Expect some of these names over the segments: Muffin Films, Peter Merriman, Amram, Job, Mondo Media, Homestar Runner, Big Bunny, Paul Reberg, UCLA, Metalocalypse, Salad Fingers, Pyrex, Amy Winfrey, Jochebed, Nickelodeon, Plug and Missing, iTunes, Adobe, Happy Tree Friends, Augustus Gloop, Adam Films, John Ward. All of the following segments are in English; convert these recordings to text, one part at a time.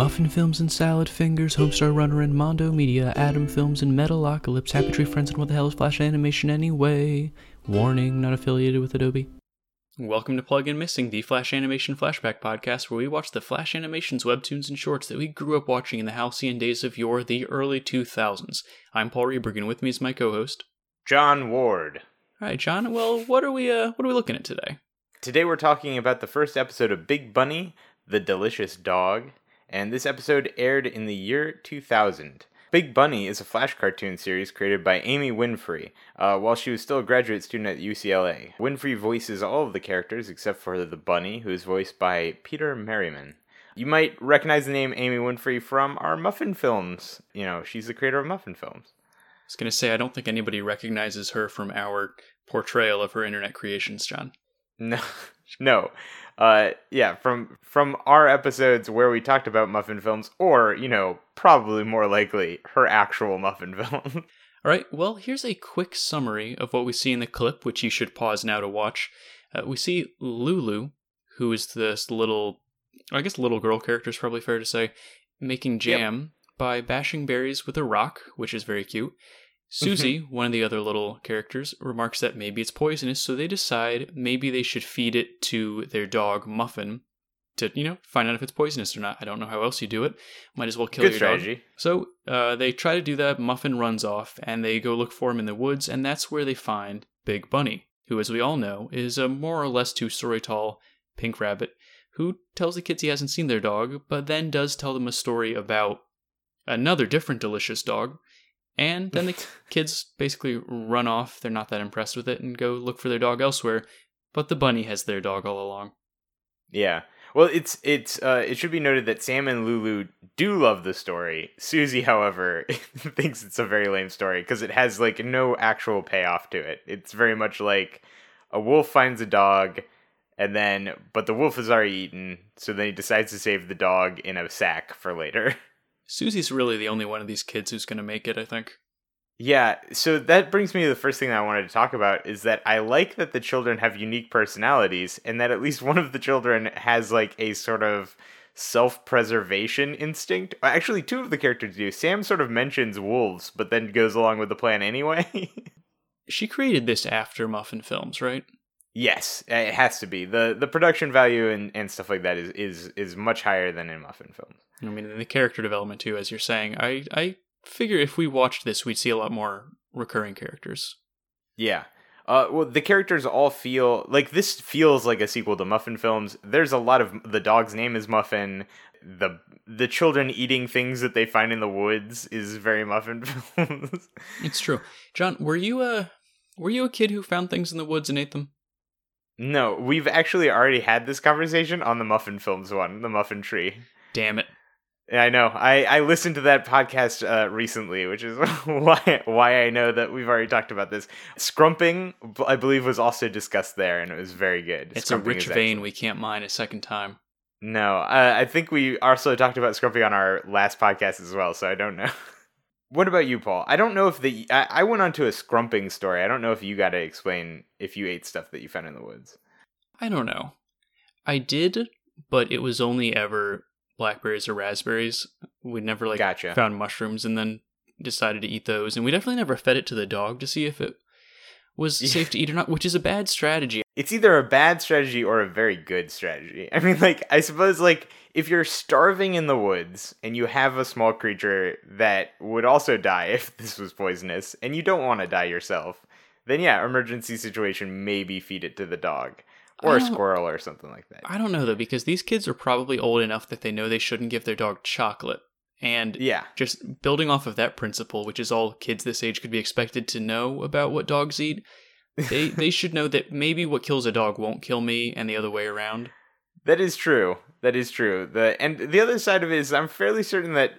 Muffin Films and Salad Fingers, Homestar Runner and Mondo Media, Adam Films and Metalocalypse, Happy Tree Friends, and what the hell is Flash Animation anyway? Warning, not affiliated with Adobe. Welcome to Plug and Missing, the Flash Animation Flashback podcast, where we watch the Flash Animations, webtoons, and shorts that we grew up watching in the halcyon days of yore, the early 2000s. I'm Paul Reberg, and with me is my co-host, John Ward. All right, John, well, what are we looking at today? Today we're talking about the first episode of Big Bunny, the Delicious Dog. And this episode aired in the year 2000. Big Bunny is a Flash cartoon series created by Amy Winfrey while she was still a graduate student at UCLA. Winfrey voices all of the characters except for the bunny, who is voiced by Peter Merriman. You might recognize the name Amy Winfrey from our Muffin Films. You know, she's the creator of Muffin Films. I was going to say, I don't think anybody recognizes her from our portrayal of her internet creations, John. No. From our episodes where we talked about Muffin Films, or, you know, probably more likely, her actual Muffin Film. All right, well, here's a quick summary of what we see in the clip, which you should pause now to watch. We see Lulu, who is this little girl character is probably fair to say, making jam by bashing berries with a rock, which is very cute. Susie, one of the other little characters, remarks that maybe it's poisonous, so they decide maybe they should feed it to their dog, Muffin, to, you know, find out if it's poisonous or not. I don't know how else you do it. Might as well kill your strategy. Dog. So they try to do that, Muffin runs off, and they go look for him in the woods, and that's where they find Big Bunny, who, as we all know, is a more or less 2-story tall pink rabbit, who tells the kids he hasn't seen their dog, but then does tell them a story about another different delicious dog. And then the kids basically run off. They're not that impressed with it and go look for their dog elsewhere. But the bunny has their dog all along. Yeah. Well, it should be noted that Sam and Lulu do love the story. Susie, however, thinks it's a very lame story because it has like no actual payoff to it. It's very much like a wolf finds a dog but the wolf is already eaten. So then he decides to save the dog in a sack for later. Susie's really the only one of these kids who's going to make it, I think. Yeah, so that brings me to the first thing that I wanted to talk about, is that I like that the children have unique personalities, and that at least one of the children has, like, a sort of self-preservation instinct. Actually, two of the characters do. Sam sort of mentions wolves, but then goes along with the plan anyway. She created this after Muffin Films, right? Yes, it has to be. The production value and stuff like that is much higher than in Muffin Films. I mean, in the character development, too, as you're saying, I figure if we watched this, we'd see a lot more recurring characters. Yeah. Well, the characters all feel... Like, this feels like a sequel to Muffin Films. There's a lot of... The dog's name is Muffin. The children eating things that they find in the woods is very Muffin Films. It's true. John, were you a kid who found things in the woods and ate them? No, we've actually already had this conversation on the Muffin Films one, the Muffin Tree. Damn it. I know. I listened to that podcast recently, which is why I know that we've already talked about this. Scrumping, I believe, was also discussed there, and it was very good. It's a rich vein we can't mine a second time. No, I think we also talked about scrumping on our last podcast as well, so I don't know. What about you, Paul? I don't know if I went on to a scrumping story. I don't know if you got to explain if you ate stuff that you found in the woods. I don't know. I did, but it was only ever... blackberries or raspberries. We never found mushrooms and then decided to eat those, and we definitely never fed it to the dog to see if it was safe to eat or not, which is a bad strategy. It's either a bad strategy or a very good strategy. I mean, like, I suppose, like, if you're starving in the woods and you have a small creature that would also die if this was poisonous and you don't want to die yourself, then yeah, emergency situation, maybe feed it to the dog. Or a squirrel or something like that. I don't know, though, because these kids are probably old enough that they know they shouldn't give their dog chocolate. And just building off of that principle, which is all kids this age could be expected to know about what dogs eat, they should know that maybe what kills a dog won't kill me, and the other way around. That is true. The other side of it is I'm fairly certain that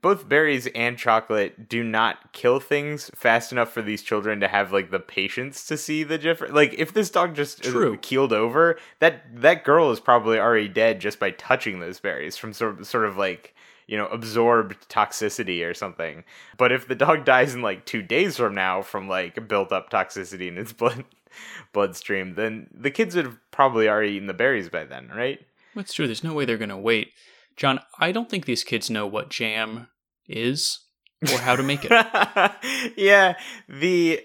both berries and chocolate do not kill things fast enough for these children to have, like, the patience to see the difference. Like, if this dog just keeled over, that girl is probably already dead just by touching those berries from sort of like, you know, absorbed toxicity or something. But if the dog dies in, like, 2 days from now from, like, built up toxicity in its bloodstream, then the kids would have probably already eaten the berries by then, right? That's true. There's no way they're going to wait. John, I don't think these kids know what jam is or how to make it. Yeah, the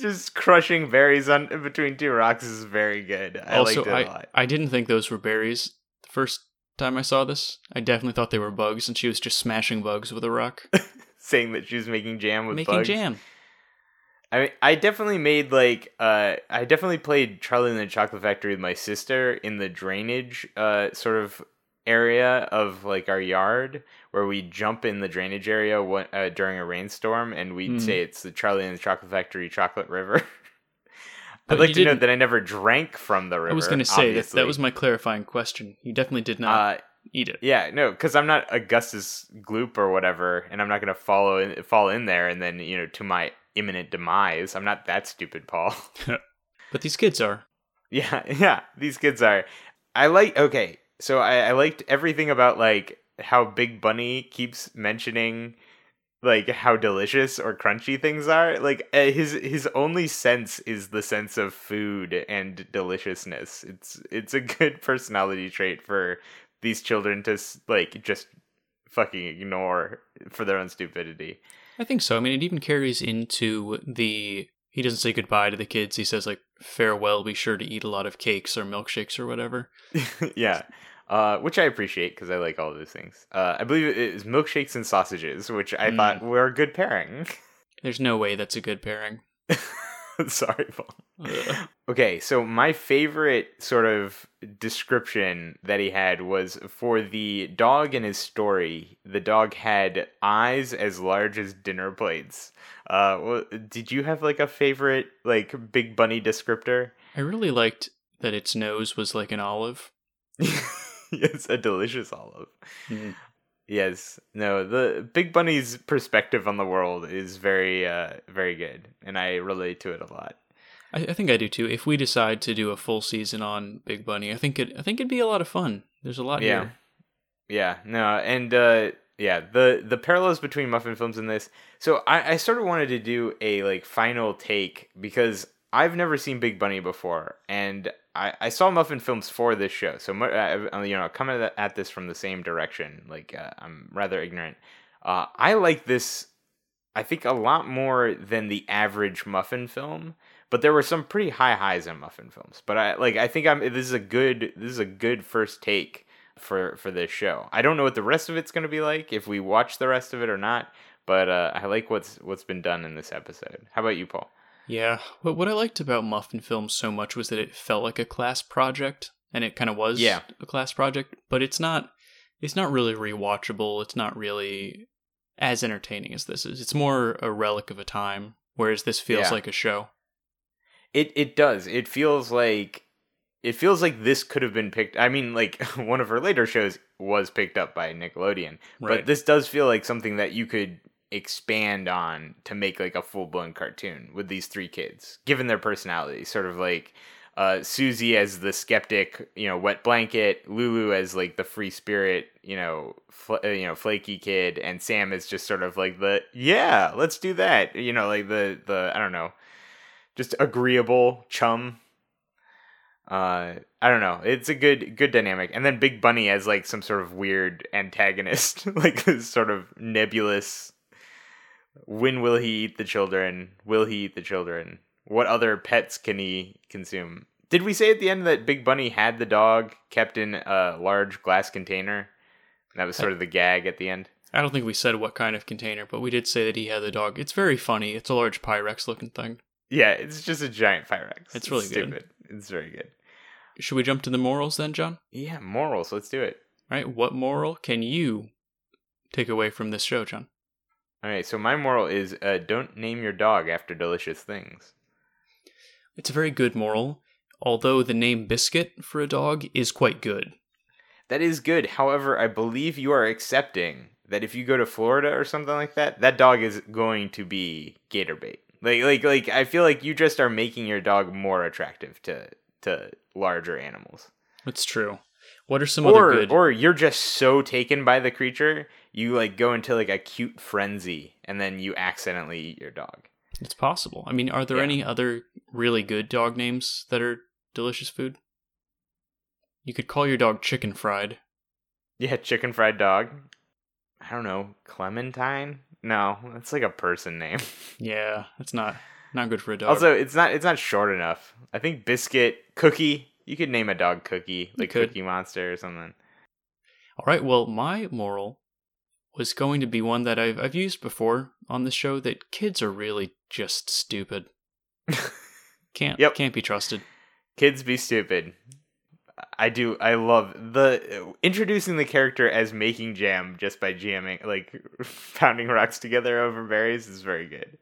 just crushing berries on between two rocks is very good. I liked it a lot. I didn't think those were berries the first time I saw this. I definitely thought they were bugs, and she was just smashing bugs with a rock. Saying that she was making jam with bugs. Making jam. I mean, I definitely made I definitely played Charlie and the Chocolate Factory with my sister in the drainage sort of area of like our yard, where we jump in the drainage area during a rainstorm, and we'd say it's the Charlie and the Chocolate Factory Chocolate River. I'd like to note that I never drank from the river. I was going to say that was my clarifying question. You definitely did not eat it. Yeah, no, because I'm not Augustus Gloop or whatever, and I'm not going to fall in there and then, you know, to my imminent demise. I'm not that stupid, Paul. But these kids are. Yeah, these kids are. I liked everything about like how Big Bunny keeps mentioning like how delicious or crunchy things are. Like his only sense is the sense of food and deliciousness. It's a good personality trait for these children to like just fucking ignore for their own stupidity. I think so. I mean, it even carries into he doesn't say goodbye to the kids. He says, like, farewell, be sure to eat a lot of cakes or milkshakes or whatever. Yeah, which I appreciate because I like all those things. I believe it is milkshakes and sausages, which I thought were a good pairing. There's no way that's a good pairing. Sorry, Paul. Ugh. Okay, so my favorite sort of description that he had was for the dog in his story. The dog had eyes as large as dinner plates. Well, did you have like a favorite like Big Bunny descriptor? I really liked that its nose was like an olive. Yes, a delicious olive. Mm. Yes. No, the Big Bunny's perspective on the world is very, very good, and I relate to it a lot. I think I do too. If we decide to do a full season on Big Bunny, I think it'd be a lot of fun. There's a lot here. Yeah. No, and the parallels between Muffin Films and this. So I sort of wanted to do a like final take because I've never seen Big Bunny before, and I saw Muffin Films for this show, so you know, coming at this from the same direction, like I'm rather ignorant. I like this, I think, a lot more than the average Muffin film, but there were some pretty high highs in Muffin Films. But I think this is a good first take for this show. I don't know what the rest of it's going to be like, if we watch the rest of it or not, but I like what's been done in this episode. How about you, Paul? Yeah, but what I liked about Muffin Films so much was that it felt like a class project, and it kind of was a class project, but it's not really rewatchable, it's not really as entertaining as this is. It's more a relic of a time, whereas this feels like a show. It does. It feels like this could have been picked. I mean, like, one of her later shows was picked up by Nickelodeon, right. But this does feel like something that you could expand on to make like a full-blown cartoon with these three kids, given their personality, sort of like Susie as the skeptic, you know, wet blanket, Lulu as like the free spirit, you know, flaky kid, and Sam is just sort of like the let's do that, you know, like the I don't know, just agreeable chum. I don't know. It's a good dynamic. And then Big Bunny as like some sort of weird antagonist, like this sort of nebulous. When will he eat the children? Will he eat the children? What other pets can he consume? Did we say at the end that Big Bunny had the dog kept in a large glass container? And that was sort of the gag at the end. I don't think we said what kind of container, but we did say that he had the dog. It's very funny. It's a large Pyrex looking thing. Yeah, it's just a giant Pyrex. It's really stupid. It's very good. Should we jump to the morals then, John? Yeah, morals. Let's do it. All right. What moral can you take away from this show, John? All right, so my moral is don't name your dog after delicious things. It's a very good moral, although the name Biscuit for a dog is quite good. That is good. However, I believe you are accepting that if you go to Florida or something like that, that dog is going to be gator bait. Like I feel like you just are making your dog more attractive to larger animals. That's true. What are some other good... Or you're just so taken by the creature, you like go into like a cute frenzy, and then you accidentally eat your dog. It's possible. I mean, are there any other really good dog names that are delicious food? You could call your dog Chicken Fried. Yeah, Chicken Fried Dog. I don't know, Clementine? No, that's like a person name. Yeah, that's not good for a dog. Also, it's not short enough. I think Biscuit, Cookie. You could name a dog Cookie, like Cookie Monster or something. All right, well, my moral was going to be one that I've used before on the show, that kids are really just stupid. Can't be trusted. Kids be stupid. I love the introducing the character as making jam just by jamming, like pounding rocks together over berries, is very good.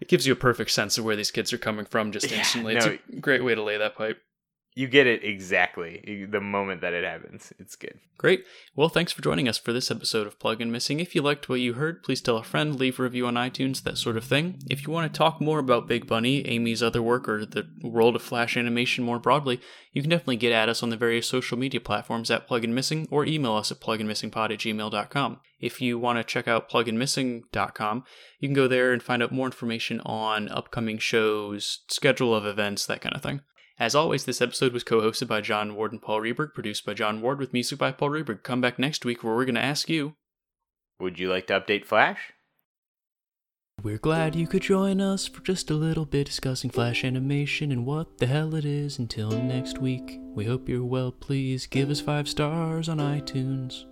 It gives you a perfect sense of where these kids are coming from just instantly. It's a great way to lay that pipe. You get it exactly the moment that it happens. It's good. Great. Well, thanks for joining us for this episode of Plug and Missing. If you liked what you heard, please tell a friend, leave a review on iTunes, that sort of thing. If you want to talk more about Big Bunny, Amy's other work, or the world of Flash animation more broadly, you can definitely get at us on the various social media platforms at Plug and Missing, or email us at plugandmissingpod@gmail.com. If you want to check out plugandmissing.com, you can go there and find out more information on upcoming shows, schedule of events, that kind of thing. As always, this episode was co-hosted by John Ward and Paul Reberg, produced by John Ward with music by Paul Reberg. Come back next week where we're going to ask you, would you like to update Flash? We're glad you could join us for just a little bit discussing Flash animation and what the hell it is. Until next week, we hope you're well. Please give us 5 stars on iTunes.